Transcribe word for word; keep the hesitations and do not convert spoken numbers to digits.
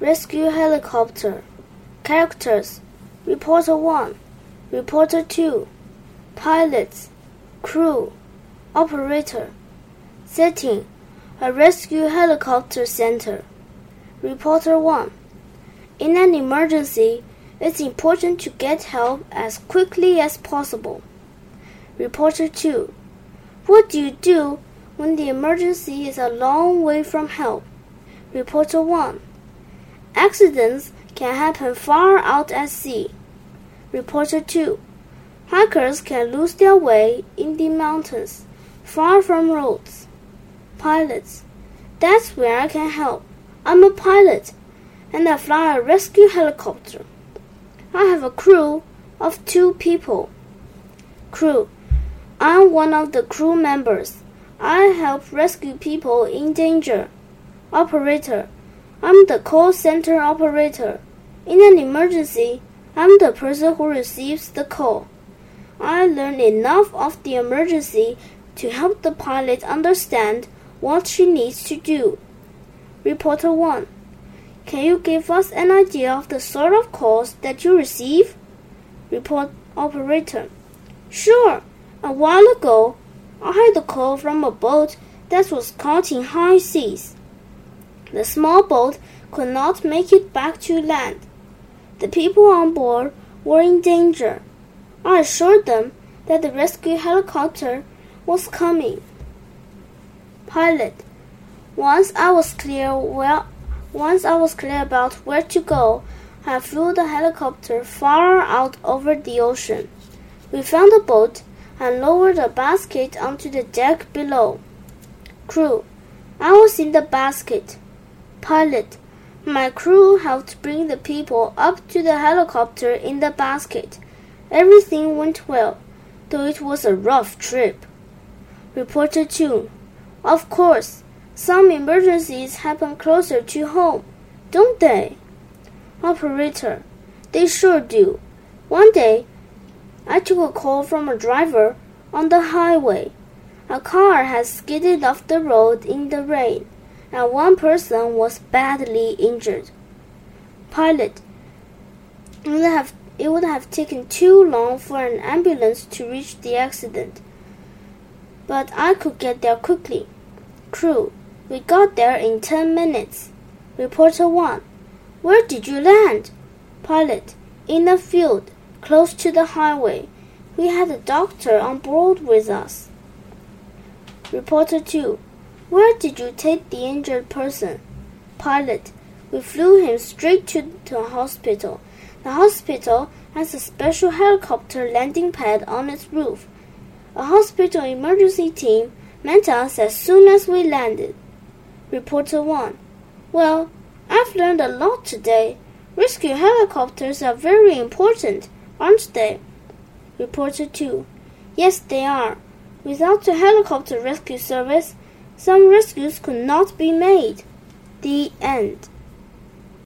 Rescue helicopter. Characters: Reporter one, Reporter two, Pilots, Crew, Operator. Setting: A rescue helicopter center. Reporter one. In an emergency, it's important to get help as quickly as possible. Reporter two. What do you do when the emergency is a long way from help? Reporter one. Accidents can happen far out at sea. Reporter two. Hikers can lose their way in the mountains, far from roads. Pilots. That's where I can help. I'm a pilot, and I fly a rescue helicopter. I have a crew of two people. Crew. I'm one of the crew members. I help rescue people in danger. Operator. I'm the call center operator. In an emergency, I'm the person who receives the call. I learned enough of the emergency to help the pilot understand what she needs to do. Reporter one. Can you give us an idea of the sort of calls that you receive? Report operator. Sure. A while ago, I had a call from a boat that was caught in high seas. The small boat could not make it back to land. The people on board were in danger. I assured them that the rescue helicopter was coming. Pilot. Once I was clear well, Once I was clear about where to go, I flew the helicopter far out over the ocean. We found a boat and lowered a basket onto the deck below. Crew. I was in the basket. Pilot. My crew helped bring the people up to the helicopter in the basket. Everything went well, though it was a rough trip. Reporter two. Of course.Some emergencies happen closer to home, don't they? Operator, they sure do. One day, I took a call from a driver on the highway. A car had skidded off the road in the rain, and one person was badly injured. Pilot, it would have, it would have taken too long for an ambulance to reach the accident, but I could get there quickly. Crew.We got there in ten minutes. Reporter one. Where did you land? Pilot. In a field, close to the highway. We had a doctor on board with us. Reporter two. Where did you take the injured person? Pilot. We flew him straight to the hospital. The hospital has a special helicopter landing pad on its roof. A hospital emergency team met us as soon as we landed.Reporter one. Well, I've learned a lot today. Rescue helicopters are very important, aren't they? Reporter two. Yes, they are. Without the helicopter rescue service, some rescues could not be made. The end.